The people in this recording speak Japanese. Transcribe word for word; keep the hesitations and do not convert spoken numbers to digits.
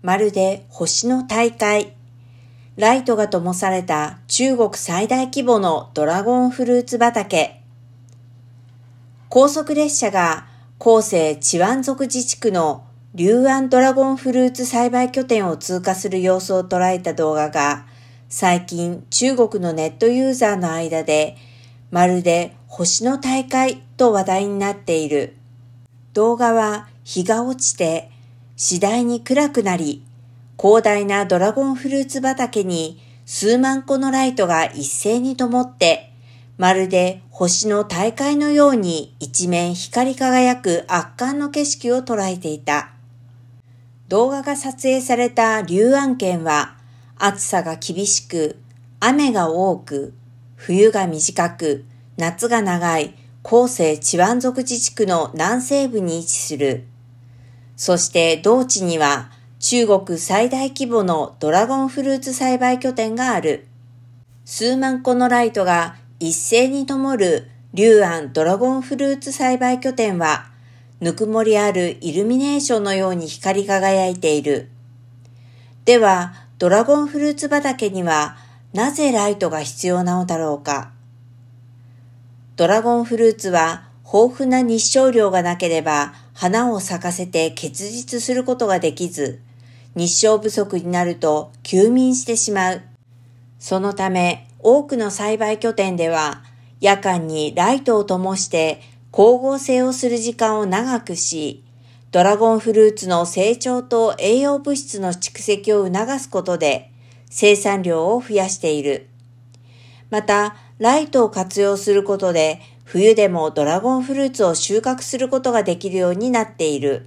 まるで星の大会。ライトが灯された中国最大規模のドラゴンフルーツ畑。高速列車が広西チワン族自治区の龍安ドラゴンフルーツ栽培拠点を通過する様子を捉えた動画が、最近中国のネットユーザーの間でまるで星の大会と話題になっている。動画は日が落ちて次第に暗くなり、広大なドラゴンフルーツ畑に数万個のライトが一斉に灯って、まるで星の大会のように一面光り輝く圧巻の景色を捉えていた。動画が撮影された龍安県は暑さが厳しく、雨が多く、冬が短く、夏が長い広西チワン族自治区の南西部に位置する。そして同地には中国最大規模のドラゴンフルーツ栽培拠点がある。数万個のライトが一斉に灯る龍安ドラゴンフルーツ栽培拠点は、ぬくもりあるイルミネーションのように光り輝いている。では、ドラゴンフルーツ畑にはなぜライトが必要なのだろうか。ドラゴンフルーツは豊富な日照量がなければ花を咲かせて結実することができず、日照不足になると休眠してしまう。そのため多くの栽培拠点では夜間にライトを灯して光合成をする時間を長くし、ドラゴンフルーツの成長と栄養物質の蓄積を促すことで生産量を増やしている。また、ライトを活用することで、冬でもドラゴンフルーツを収穫することができるようになっている。